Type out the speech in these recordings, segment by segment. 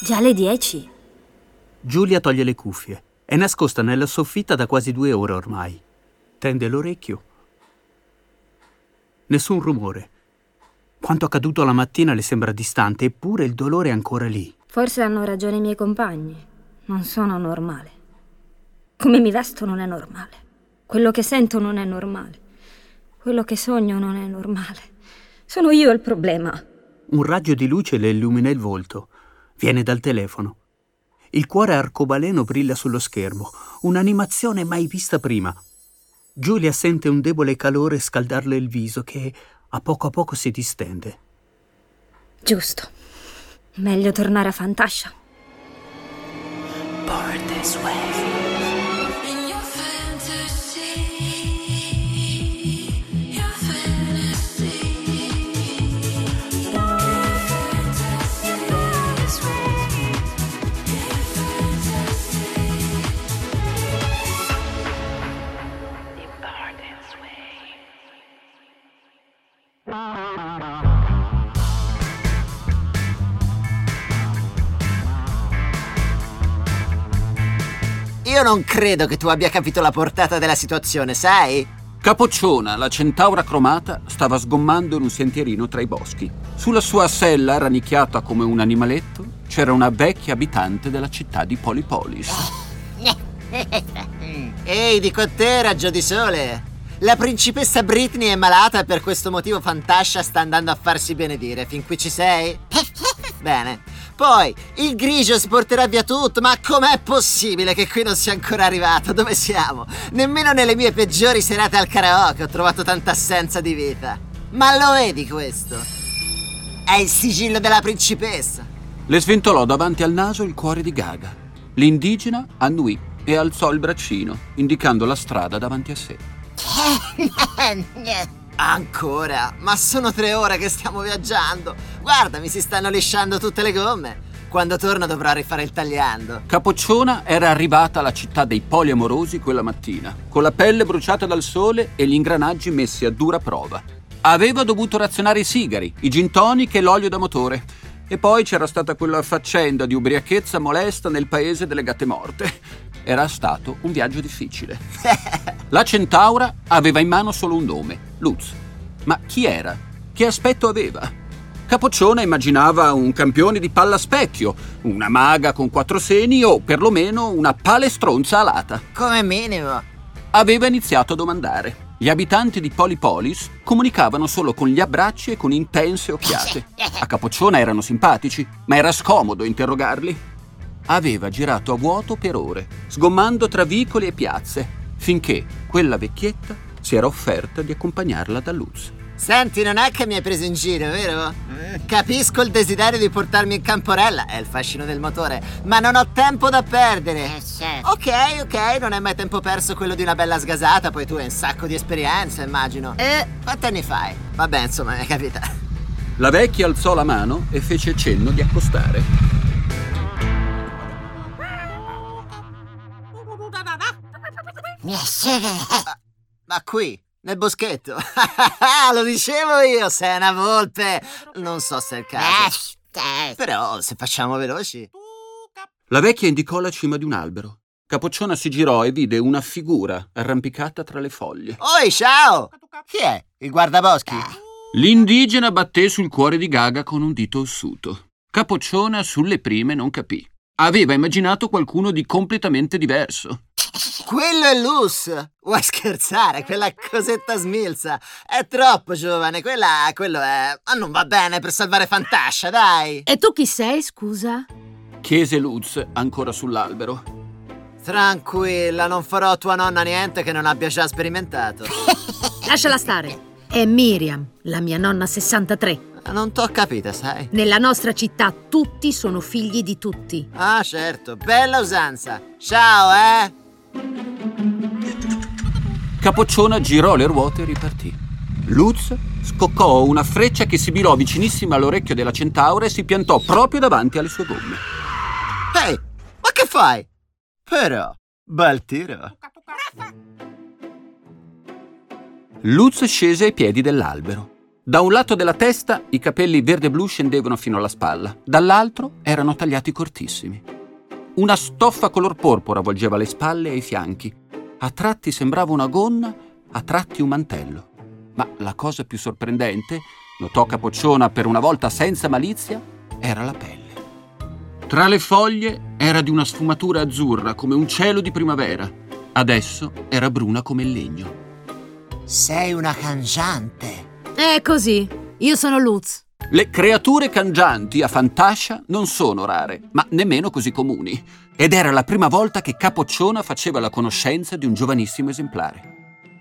Già le 10. Giulia toglie le cuffie. È nascosta nella soffitta da quasi 2 ore ormai. Tende l'orecchio. Nessun rumore. Quanto accaduto la mattina le sembra distante, eppure il dolore è ancora lì. Forse hanno ragione i miei compagni. Non sono normale. Come mi vesto non è normale. Quello che sento non è normale. Quello che sogno non è normale. Sono io il problema. Un raggio di luce le illumina il volto. Viene dal telefono. Il cuore arcobaleno brilla sullo schermo. Un'animazione mai vista prima. Giulia sente un debole calore scaldarle il viso che a poco si distende. Giusto. Meglio tornare a Fantàsia. Born this way. Io non credo che tu abbia capito la portata della situazione, sai? Capocciona, la centaura cromata, stava sgommando in un sentierino tra i boschi. Sulla sua sella, rannicchiata come un animaletto, c'era una vecchia abitante della città di Polipolis. Ehi, dico a te, raggio di sole! La principessa Britney è malata e per questo motivo Fantàsia sta andando a farsi benedire. Fin qui ci sei? Bene. Poi, il Grigio sporterà via tutto, ma com'è possibile che qui non sia ancora arrivato? Dove siamo? Nemmeno nelle mie peggiori serate al karaoke ho trovato tanta assenza di vita. Ma lo vedi questo? È il sigillo della principessa. Le sventolò davanti al naso il cuore di Gaga. L'indigena annuì e alzò il braccino, indicando la strada davanti a sé. Ancora? Ma sono 3 ore che stiamo viaggiando. Guarda, mi si stanno lisciando tutte le gomme. Quando torno dovrò rifare il tagliando. Capocciona era arrivata alla città dei poliamorosi quella mattina, con la pelle bruciata dal sole e gli ingranaggi messi a dura prova. Aveva dovuto razionare i sigari, i gin tonic e l'olio da motore. E poi c'era stata quella faccenda di ubriachezza molesta nel paese delle gatte morte. Era stato un viaggio difficile. La centaura aveva in mano solo un nome, Luz. Ma chi era? Che aspetto aveva? Capocciona immaginava un campione di palla specchio, una maga con 4 seni o perlomeno una palestronza alata. Come minimo. Aveva iniziato a domandare. Gli abitanti di Polipolis comunicavano solo con gli abbracci e con intense occhiate. A Capocciona erano simpatici, ma era scomodo interrogarli. Aveva girato a vuoto per ore, sgommando tra vicoli e piazze, finché quella vecchietta si era offerta di accompagnarla da Luz. Senti, non è che mi hai preso in giro, vero? Capisco il desiderio di portarmi in camporella, è il fascino del motore, ma non ho tempo da perdere. Ok, non è mai tempo perso quello di una bella sgasata, poi tu hai un sacco di esperienza, immagino. Quanti anni fai? Vabbè, insomma, mi è capita. La vecchia alzò la mano e fece cenno di accostare. Ma qui, nel boschetto. Lo dicevo io, sei una volpe. Non so se è il caso, però se facciamo veloci. La vecchia indicò la cima di un albero. Capocciona si girò e vide una figura arrampicata tra le foglie. Oi, ciao! Chi è? Il guardaboschi? L'indigena batté sul cuore di Gaga con un dito ossuto. Capocciona sulle prime non capì. Aveva immaginato qualcuno di completamente diverso. Quello è Luz! Vuoi scherzare? Quella cosetta smilza! È troppo giovane, quello è... Ma non va bene per salvare Fantàsia, dai! E tu chi sei, scusa? Chiese Luz, ancora sull'albero. Tranquilla, non farò a tua nonna niente che non abbia già sperimentato. Lasciala stare! È Miriam, la mia nonna 63. Non t'ho capita, sai? Nella nostra città tutti sono figli di tutti. Ah, certo, bella usanza! Ciao, Capocciona girò le ruote e ripartì. Luz scoccò una freccia che sibilò vicinissima all'orecchio della centaura e si piantò proprio davanti alle sue gomme. Ehi, ma che fai? Però, bel tiro. Luz scese ai piedi dell'albero. Da un lato della testa i capelli verde-blu scendevano fino alla spalla, dall'altro erano tagliati cortissimi. Una stoffa color porpora avvolgeva le spalle e i fianchi. A tratti sembrava una gonna, a tratti un mantello. Ma la cosa più sorprendente, notò Capocciona per una volta senza malizia, era la pelle. Tra le foglie era di una sfumatura azzurra come un cielo di primavera. Adesso era bruna come il legno. Sei una cangiante. È così, io sono Luz. Le creature cangianti a Fantàsia non sono rare, ma nemmeno così comuni. Ed era la prima volta che Capocciona faceva la conoscenza di un giovanissimo esemplare.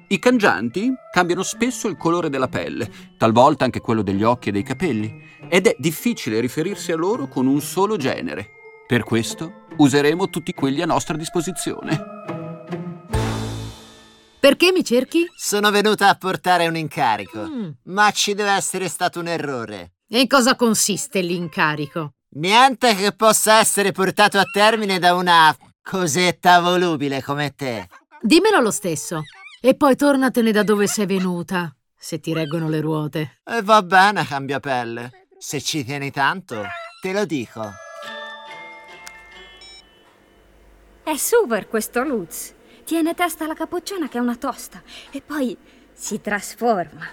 I cangianti cambiano spesso il colore della pelle, talvolta anche quello degli occhi e dei capelli, ed è difficile riferirsi a loro con un solo genere. Per questo useremo tutti quelli a nostra disposizione. Perché mi cerchi? Sono venuta a portare un incarico, ma ci deve essere stato un errore. E in cosa consiste l'incarico? Niente che possa essere portato a termine da una cosetta volubile come te. Dimmelo lo stesso, e poi tornatene da dove sei venuta, se ti reggono le ruote. E va bene, cambiapelle. Se ci tieni tanto, te lo dico. È super questo Luz. Tiene testa alla Capocciona che è una tosta e poi si trasforma.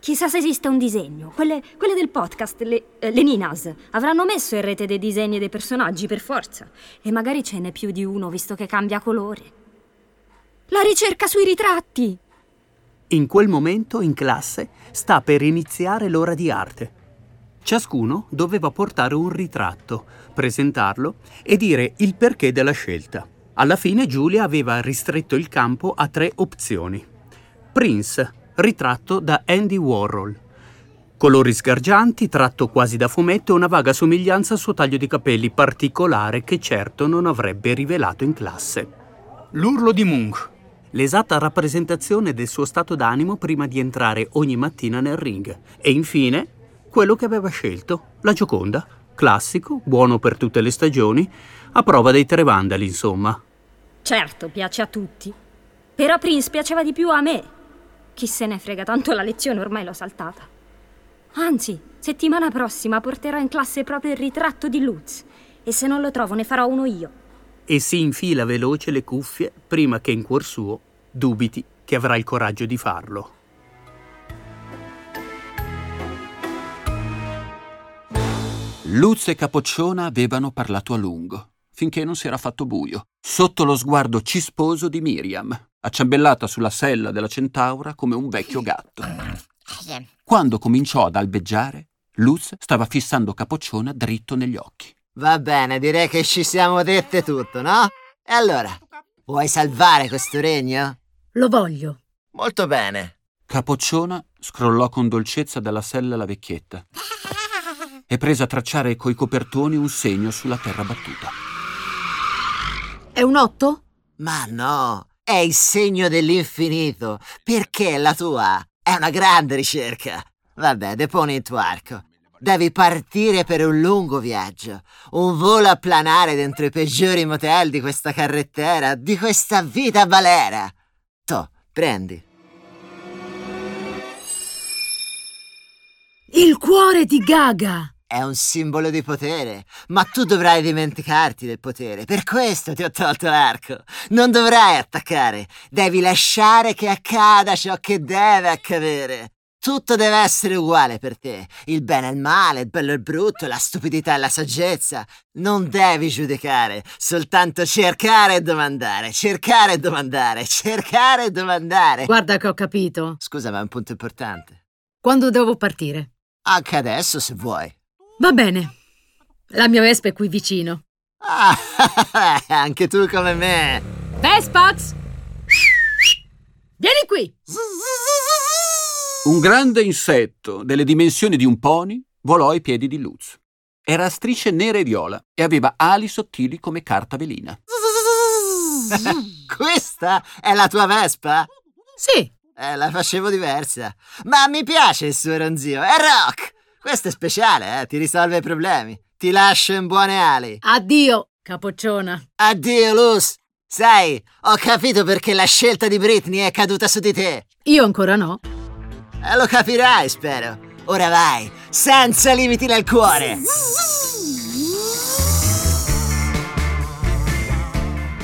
Chissà se esiste un disegno. Quelle del podcast, le Ninas, avranno messo in rete dei disegni dei personaggi per forza. E magari ce n'è più di uno visto che cambia colore. La ricerca sui ritratti! In quel momento, in classe, sta per iniziare l'ora di arte. Ciascuno doveva portare un ritratto, presentarlo e dire il perché della scelta. Alla fine Giulia aveva ristretto il campo a 3 opzioni. Prince, ritratto da Andy Warhol. Colori sgargianti, tratto quasi da fumetto e una vaga somiglianza al suo taglio di capelli particolare che certo non avrebbe rivelato in classe. L'urlo di Munch. L'esatta rappresentazione del suo stato d'animo prima di entrare ogni mattina nel ring. E infine, quello che aveva scelto, la Gioconda. Classico, buono per tutte le stagioni, a prova dei 3 vandali, insomma. Certo, piace a tutti. Però Prince piaceva di più a me. Chi se ne frega, tanto la lezione ormai l'ho saltata. Anzi, settimana prossima porterò in classe proprio il ritratto di Luz. E se non lo trovo ne farò uno io. E si infila veloce le cuffie prima che in cuor suo dubiti che avrà il coraggio di farlo. Luz e Capocciona avevano parlato a lungo, finché non si era fatto buio, sotto lo sguardo cisposo di Miriam, acciambellata sulla sella della centaura come un vecchio gatto. Quando cominciò ad albeggiare, Luz stava fissando Capocciona dritto negli occhi. Va bene, direi che ci siamo dette tutto, no? E allora, vuoi salvare questo regno? Lo voglio. Molto bene. Capocciona scrollò con dolcezza dalla sella la vecchietta e prese a tracciare coi copertoni un segno sulla terra battuta. È un 8? Ma no, è il segno dell'infinito, perché la tua è una grande ricerca. Vabbè, deponi il tuo arco. Devi partire per un lungo viaggio, un volo a planare dentro i peggiori motel di questa carrettera, di questa vita balera. Toh, prendi. Il cuore di Gaga! È un simbolo di potere, ma tu dovrai dimenticarti del potere. Per questo ti ho tolto l'arco. Non dovrai attaccare. Devi lasciare che accada ciò che deve accadere. Tutto deve essere uguale per te. Il bene e il male, il bello e il brutto, la stupidità e la saggezza. Non devi giudicare, soltanto cercare e domandare, cercare e domandare, cercare e domandare. Guarda che ho capito. Scusa, ma è un punto importante. Quando devo partire? Anche adesso, se vuoi. Va bene, la mia Vespa è qui vicino. Ah, anche tu come me. Vespax! Vieni qui! Un grande insetto delle dimensioni di un pony volò ai piedi di Luz. Era a strisce nere e viola e aveva ali sottili come carta velina. Questa è la tua Vespa? Sì. La facevo diversa. Ma mi piace il suo ronzio, è rock! Questo è speciale, ti risolve i problemi. Ti lascio in buone ali. Addio, Capocciona. Addio, Luz. Sai, ho capito perché la scelta di Britney è caduta su di te. Io ancora no. Lo capirai, spero. Ora vai, senza limiti nel cuore.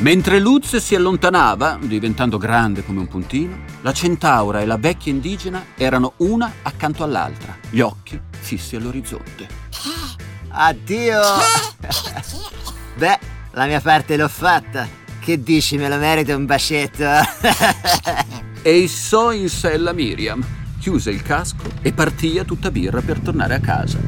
Mentre Luz si allontanava, diventando grande come un puntino, la centaura e la vecchia indigena erano una accanto all'altra, gli occhi fissi all'orizzonte. Addio! Beh, la mia parte l'ho fatta. Che dici, me lo merito un bacetto? E issò in sé la Miriam, chiuse il casco e partì a tutta birra per tornare a casa.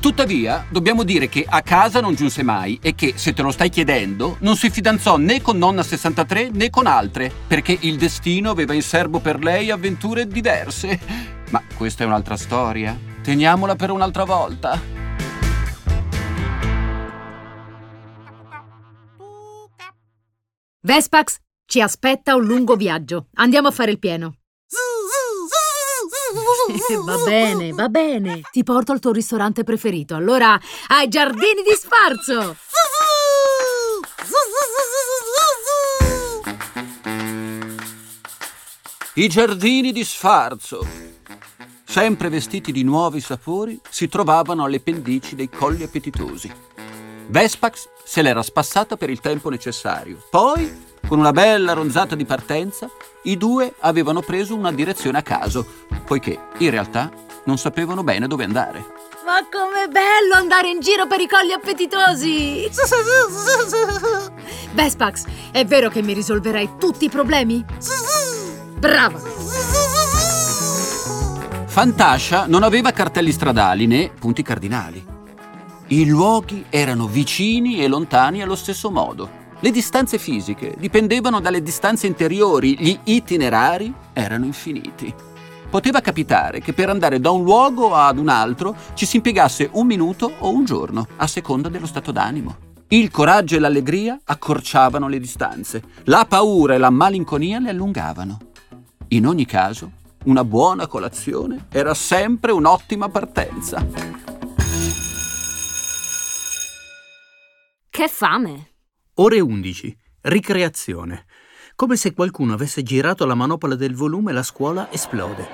Tuttavia, dobbiamo dire che a casa non giunse mai e che, se te lo stai chiedendo, non si fidanzò né con Nonna 63 né con altre, perché il destino aveva in serbo per lei avventure diverse. Ma questa è un'altra storia. Teniamola per un'altra volta. Vespax, ci aspetta un lungo viaggio. Andiamo a fare il pieno. Va bene. Ti porto al tuo ristorante preferito. Allora, ai Giardini di Sfarzo! I Giardini di Sfarzo, sempre vestiti di nuovi sapori, si trovavano alle pendici dei colli appetitosi. Vespax se l'era spassata per il tempo necessario. Poi, con una bella ronzata di partenza, i due avevano preso una direzione a caso, poiché in realtà non sapevano bene dove andare. Ma com'è bello andare in giro per i colli appetitosi! Vespax, è vero che mi risolverai tutti i problemi? Brava! Fantàsia non aveva cartelli stradali né punti cardinali. I luoghi erano vicini e lontani allo stesso modo. Le distanze fisiche dipendevano dalle distanze interiori, gli itinerari erano infiniti. Poteva capitare che per andare da un luogo ad un altro ci si impiegasse un minuto o un giorno, a seconda dello stato d'animo. Il coraggio e l'allegria accorciavano le distanze, la paura e la malinconia le allungavano. In ogni caso, una buona colazione era sempre un'ottima partenza. Che fame! Ore 11. Ricreazione. Come se qualcuno avesse girato la manopola del volume, la scuola esplode.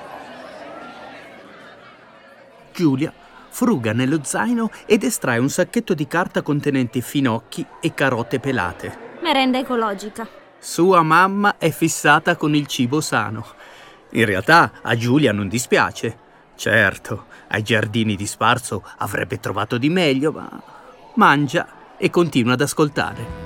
Giulia fruga nello zaino ed estrae un sacchetto di carta contenente finocchi e carote pelate. Merenda ecologica. Sua mamma è fissata con il cibo sano. In realtà a Giulia non dispiace. Certo, ai Giardini di Sfarzo avrebbe trovato di meglio, ma mangia e continua ad ascoltare.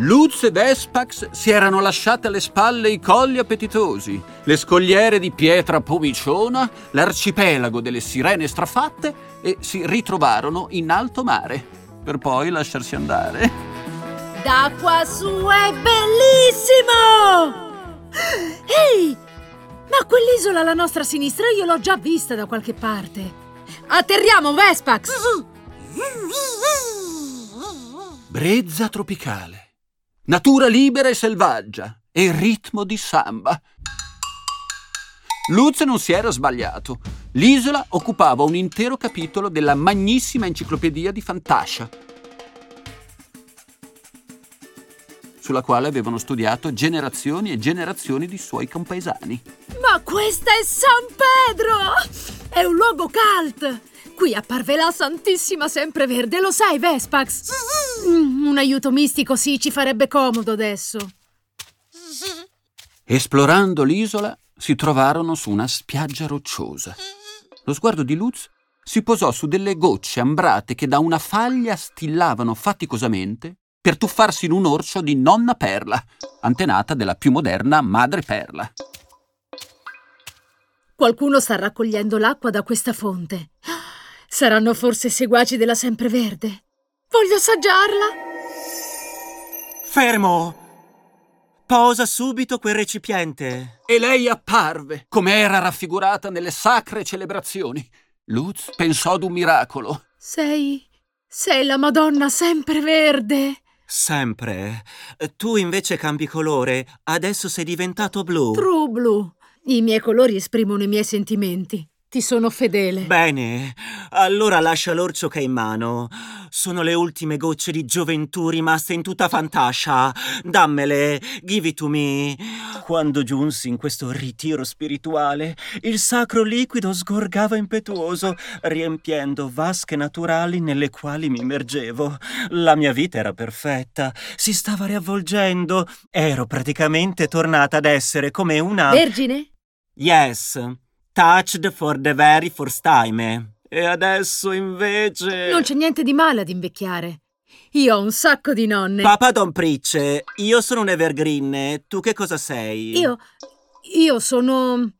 Luz e Vespax si erano lasciate alle spalle i colli appetitosi, le scogliere di pietra pomiciona, l'arcipelago delle sirene strafatte e si ritrovarono in alto mare, per poi lasciarsi andare. Da quassù è bellissimo! Ehi! Ma quell'isola alla nostra sinistra io l'ho già vista da qualche parte. Atterriamo, Vespax! Brezza tropicale, natura libera e selvaggia e ritmo di samba. Luz non si era sbagliato. L'isola occupava un intero capitolo della magnissima enciclopedia di Fantàsia, sulla quale avevano studiato generazioni e generazioni di suoi compaesani. Ma questa è San Pedro! È un luogo cult! Qui apparve la Santissima Sempreverde, lo sai, Vespax? Un aiuto mistico, sì, ci farebbe comodo adesso. Esplorando l'isola, si trovarono su una spiaggia rocciosa. Lo sguardo di Luz si posò su delle gocce ambrate che da una faglia stillavano faticosamente per tuffarsi in un orcio di Nonna Perla, antenata della più moderna Madre Perla. Qualcuno sta raccogliendo l'acqua da questa fonte. Saranno forse seguaci della Sempreverde. Voglio assaggiarla! Fermo! Posa subito quel recipiente. E lei apparve, come era raffigurata nelle sacre celebrazioni. Luz pensò ad un miracolo. Sei la Madonna Sempreverde! Sempre. Tu invece cambi colore, adesso sei diventato blu. True blu. I miei colori esprimono i miei sentimenti. ti sono fedele. Bene, allora lascia l'orso che è in mano. Sono le ultime gocce di gioventù rimaste in tutta Fantàsia. Dammele, give it to me. Quando giunsi in questo ritiro spirituale, il sacro liquido sgorgava impetuoso, riempiendo vasche naturali nelle quali mi immergevo. La mia vita era perfetta, si stava riavvolgendo. Ero praticamente tornata ad essere come una... Vergine? Yes, touched for the very first time. E adesso invece... Non c'è niente di male ad invecchiare. Io ho un sacco di nonne. Papà Don Pricce, io sono un evergreen. Tu che cosa sei? Io sono...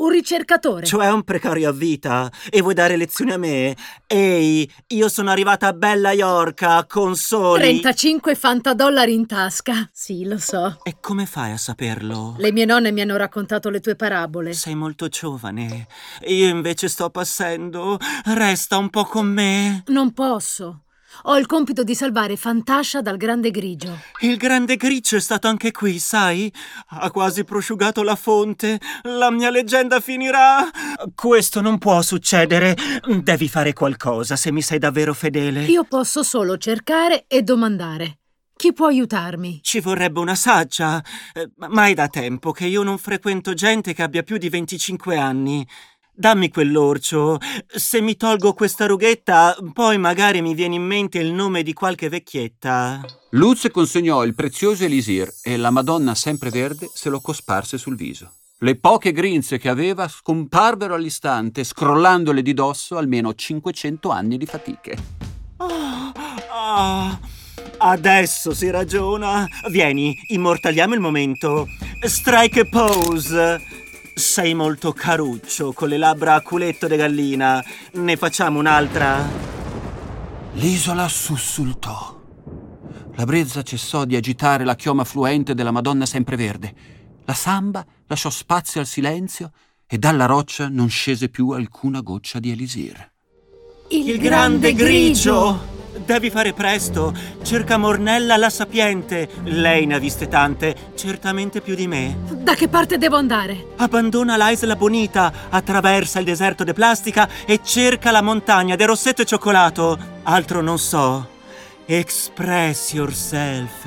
un ricercatore. Cioè un precario a vita. E vuoi dare lezioni a me? Ehi, io sono arrivata a Bella Yorka con soli... 35 fantadollari in tasca. Sì, lo so. E come fai a saperlo? Le mie nonne mi hanno raccontato le tue parabole. Sei molto giovane. Io invece sto passando. Resta un po' con me. Non posso. Ho il compito di salvare Fantàsia dal Grande Grigio. Il Grande Grigio è stato anche qui, sai? Ha quasi prosciugato la fonte. La mia leggenda finirà. Questo non può succedere. Devi fare qualcosa se mi sei davvero fedele. Io posso solo cercare e domandare. Chi può aiutarmi? Ci vorrebbe una saggia. Ma è da tempo che io non frequento gente che abbia più di 25 anni. Dammi quell'orcio. Se mi tolgo questa rughetta, poi magari mi viene in mente il nome di qualche vecchietta. Luz consegnò il prezioso elisir e la Madonna Sempreverde se lo cosparse sul viso. Le poche grinze che aveva scomparvero all'istante, scrollandole di dosso almeno 500 anni di fatiche. Adesso si ragiona. Vieni, immortaliamo il momento. Strike a pose. Sei molto caruccio, con le labbra a culetto de gallina. Ne facciamo un'altra? L'isola sussultò. La brezza cessò di agitare la chioma fluente della Madonna Sempreverde. La samba lasciò spazio al silenzio e dalla roccia non scese più alcuna goccia di elisir. Il Grande Grigio! Devi fare presto. Cerca Mornella la sapiente. Lei ne ha viste tante, certamente più di me. Da che parte devo andare? Abbandona l'Isla Bonita, attraversa il deserto di plastica e cerca la montagna del rossetto e cioccolato. Altro non so. Express yourself.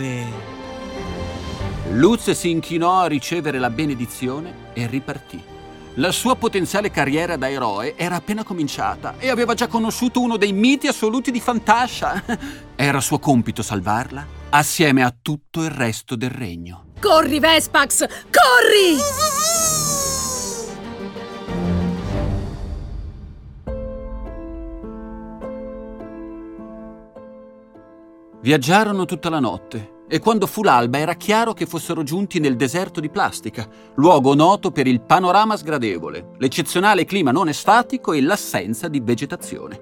Luz si inchinò a ricevere la benedizione e ripartì. La sua potenziale carriera da eroe era appena cominciata e aveva già conosciuto uno dei miti assoluti di Fantàsia. Era suo compito salvarla assieme a tutto il resto del regno. Corri, Vespax! Corri! Viaggiarono tutta la notte. E quando fu l'alba era chiaro che fossero giunti nel deserto di plastica, luogo noto per il panorama sgradevole, l'eccezionale clima non estatico e l'assenza di vegetazione.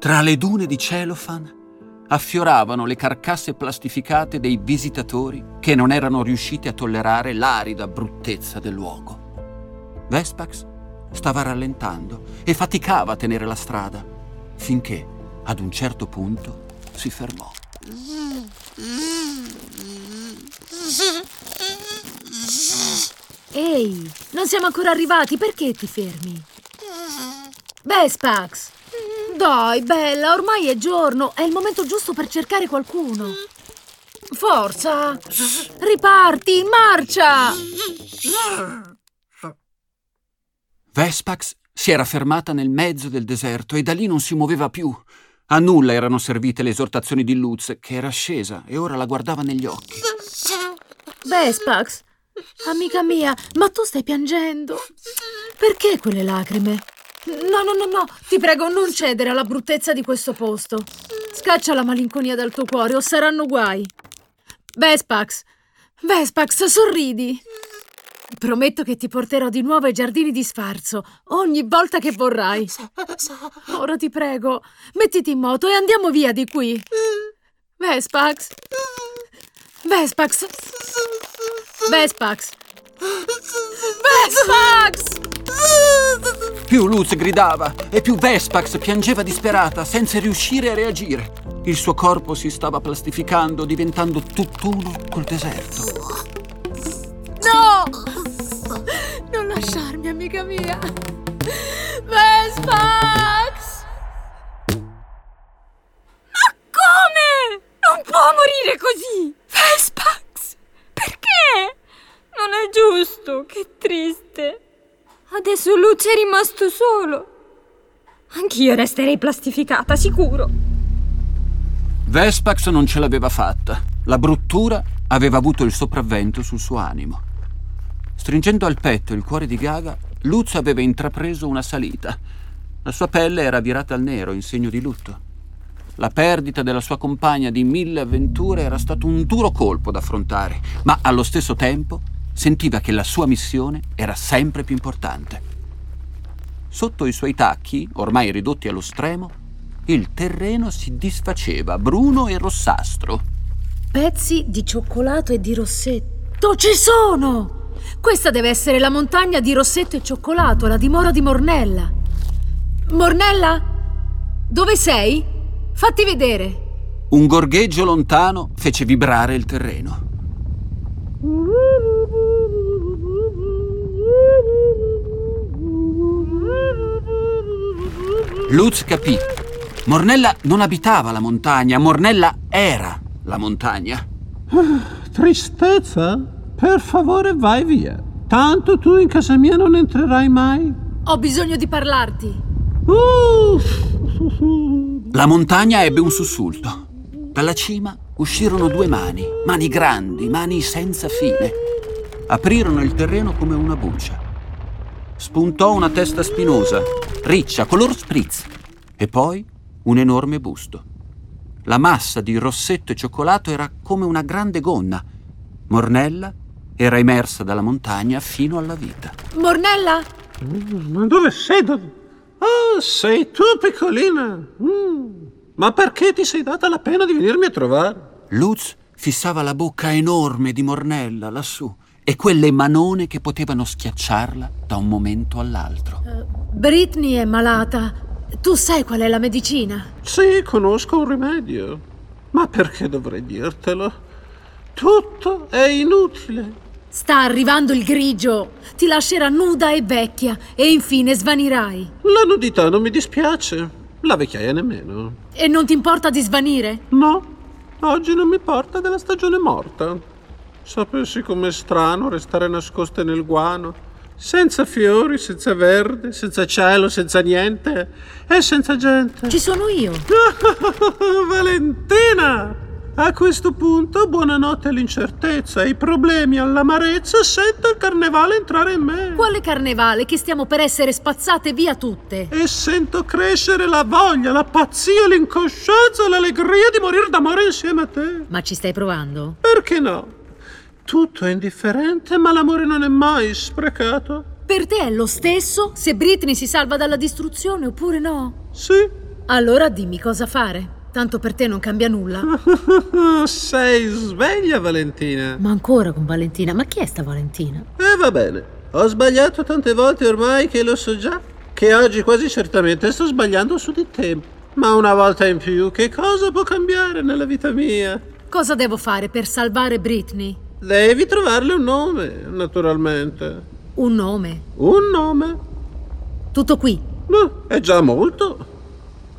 Tra le dune di celofan affioravano le carcasse plastificate dei visitatori che non erano riusciti a tollerare l'arida bruttezza del luogo. Vespax stava rallentando e faticava a tenere la strada, finché, ad un certo punto, si fermò. Ehi, non siamo ancora arrivati, perché ti fermi? Vespax! Dai, bella, ormai è giorno, è il momento giusto per cercare qualcuno. Forza! Riparti, marcia! Vespax si era fermata nel mezzo del deserto e da lì non si muoveva più. A nulla erano servite le esortazioni di Luz, che era scesa e ora la guardava negli occhi. Vespax, amica mia, ma tu stai piangendo. Perché quelle lacrime? No, ti prego, non cedere alla bruttezza di questo posto. Scaccia la malinconia dal tuo cuore o saranno guai. Vespax, sorridi. Prometto che ti porterò di nuovo ai giardini di sfarzo, ogni volta che vorrai. Ora ti prego, mettiti in moto e andiamo via di qui. Vespax! Più Luz gridava e più Vespax piangeva disperata, senza riuscire a reagire. Il suo corpo si stava plastificando, diventando tutt'uno col deserto. No! Non lasciarmi, amica mia! Vespax! Ma come? Non può morire così! Vespax! Perché? Non è giusto, che triste. Adesso Luce è rimasto solo. Anch'io resterei plastificata, sicuro. Vespax non ce l'aveva fatta. La bruttura aveva avuto il sopravvento sul suo animo. Stringendo al petto il cuore di Gaga, Luz aveva intrapreso una salita. La sua pelle era virata al nero in segno di lutto. La perdita della sua compagna di 1000 avventure era stato un duro colpo da affrontare, ma allo stesso tempo sentiva che la sua missione era sempre più importante. Sotto i suoi tacchi, ormai ridotti allo stremo, il terreno si disfaceva, bruno e rossastro. Pezzi di cioccolato e di rossetto ci sono! Questa deve essere la montagna di rossetto e cioccolato, la dimora di Mornella. Mornella? Dove sei? Fatti vedere. Un gorgheggio lontano fece vibrare il terreno. Luz capì. Mornella non abitava la montagna, Mornella era la montagna. Tristezza? Per favore vai via, tanto tu in casa mia non entrerai mai. Ho bisogno di parlarti. La montagna ebbe un sussulto. Dalla cima uscirono due mani, mani grandi, mani senza fine. Aprirono il terreno come una buccia. Spuntò una testa spinosa, riccia, color spritz, e poi un enorme busto. La massa di rossetto e cioccolato era come una grande gonna. Mornella era immersa dalla montagna fino alla vita. Mornella? Ma dove sei? Oh, sei tu, piccolina. Ma perché ti sei data la pena di venirmi a trovare? Luz fissava la bocca enorme di Mornella lassù e quelle manone che potevano schiacciarla da un momento all'altro. Britney è malata. Tu sai qual è la medicina? Sì, conosco un rimedio. Ma perché dovrei dirtelo? Tutto è inutile. Sta arrivando il grigio. Ti lascerà nuda e vecchia e infine svanirai. La nudità non mi dispiace, la vecchiaia nemmeno. E non ti importa di svanire? No, oggi non mi porta della stagione morta. Sapessi com'è strano restare nascosta nel guano, senza fiori, senza verde, senza cielo, senza niente e senza gente. Ci sono io. Valentina! A questo punto, buonanotte all'incertezza, ai problemi, all'amarezza, sento il carnevale entrare in me. Quale carnevale? Che stiamo per essere spazzate via tutte. E sento crescere la voglia, la pazzia, l'incoscienza, l'allegria di morire d'amore insieme a te. Ma ci stai provando? Perché no? Tutto è indifferente, ma l'amore non è mai sprecato. Per te è lo stesso se Britney si salva dalla distruzione oppure no? Sì. Allora dimmi cosa fare. Tanto per te non cambia nulla. Sei sveglia, Valentina. Ma ancora con Valentina? Ma chi è sta Valentina? Va bene. Ho sbagliato tante volte ormai che lo so già. Che oggi quasi certamente sto sbagliando su di te. Ma una volta in più, che cosa può cambiare nella vita mia? Cosa devo fare per salvare Britney? Devi trovarle un nome, naturalmente. Un nome? Un nome. Tutto qui? No, è già molto.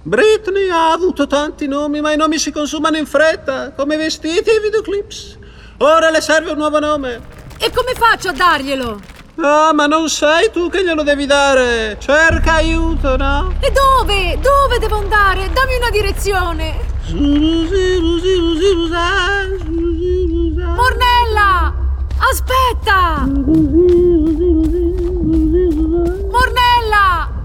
Britney ha avuto tanti nomi, ma i nomi si consumano in fretta, come vestiti e videoclips. Ora le serve un nuovo nome. E come faccio a darglielo? Ah, ma non sei tu che glielo devi dare. Cerca aiuto, no? E dove? Dove devo andare? Dammi una direzione. Mornella! Aspetta! Mornella!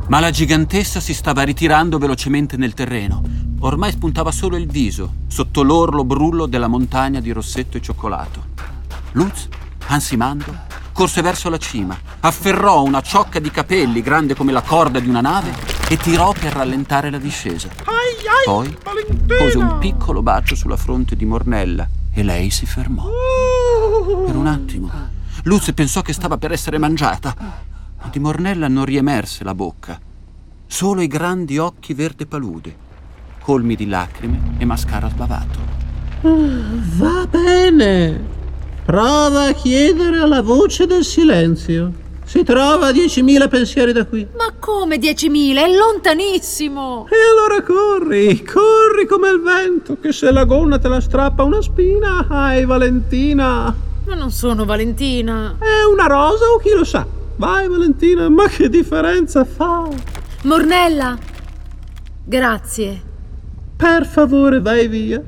Ma la gigantessa si stava ritirando velocemente nel terreno. Ormai spuntava solo il viso, sotto l'orlo brullo della montagna di rossetto e cioccolato. Luz, ansimando, corse verso la cima, afferrò una ciocca di capelli grande come la corda di una nave e tirò per rallentare la discesa. Poi pose un piccolo bacio sulla fronte di Mornella e lei si fermò. Per un attimo, Luz pensò che stava per essere mangiata. Ma di Mornella non riemerse la bocca, solo i grandi occhi verde palude, colmi di lacrime e mascara sbavato. Va bene, prova a chiedere alla voce del silenzio. Si trova a 10.000 pensieri da qui. Ma come 10.000? È lontanissimo! E allora corri, corri come il vento, che se la gonna te la strappa una spina. Ai Valentina! Ma non sono Valentina! È una rosa o chi lo sa? Vai Valentina, ma che differenza fa? Mornella! Grazie. Per favore vai via.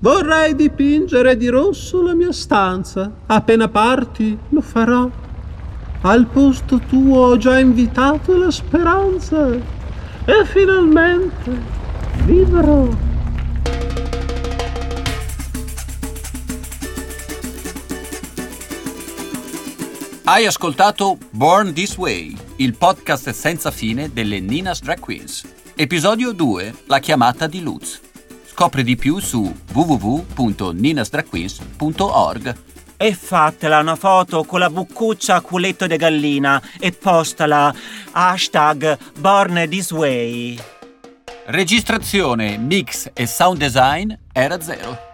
Vorrei dipingere di rosso la mia stanza. Appena parti lo farò. Al posto tuo ho già invitato la speranza e finalmente vivrò. Hai ascoltato Born This Way, il podcast senza fine delle Ninas Drag Queens. Episodio 2, la chiamata di Luz. Scopri di più su www.ninasdragqueens.org. E fatela una foto con la buccuccia a culetto di gallina e postala #BornThisWay. Registrazione, mix e sound design era zero.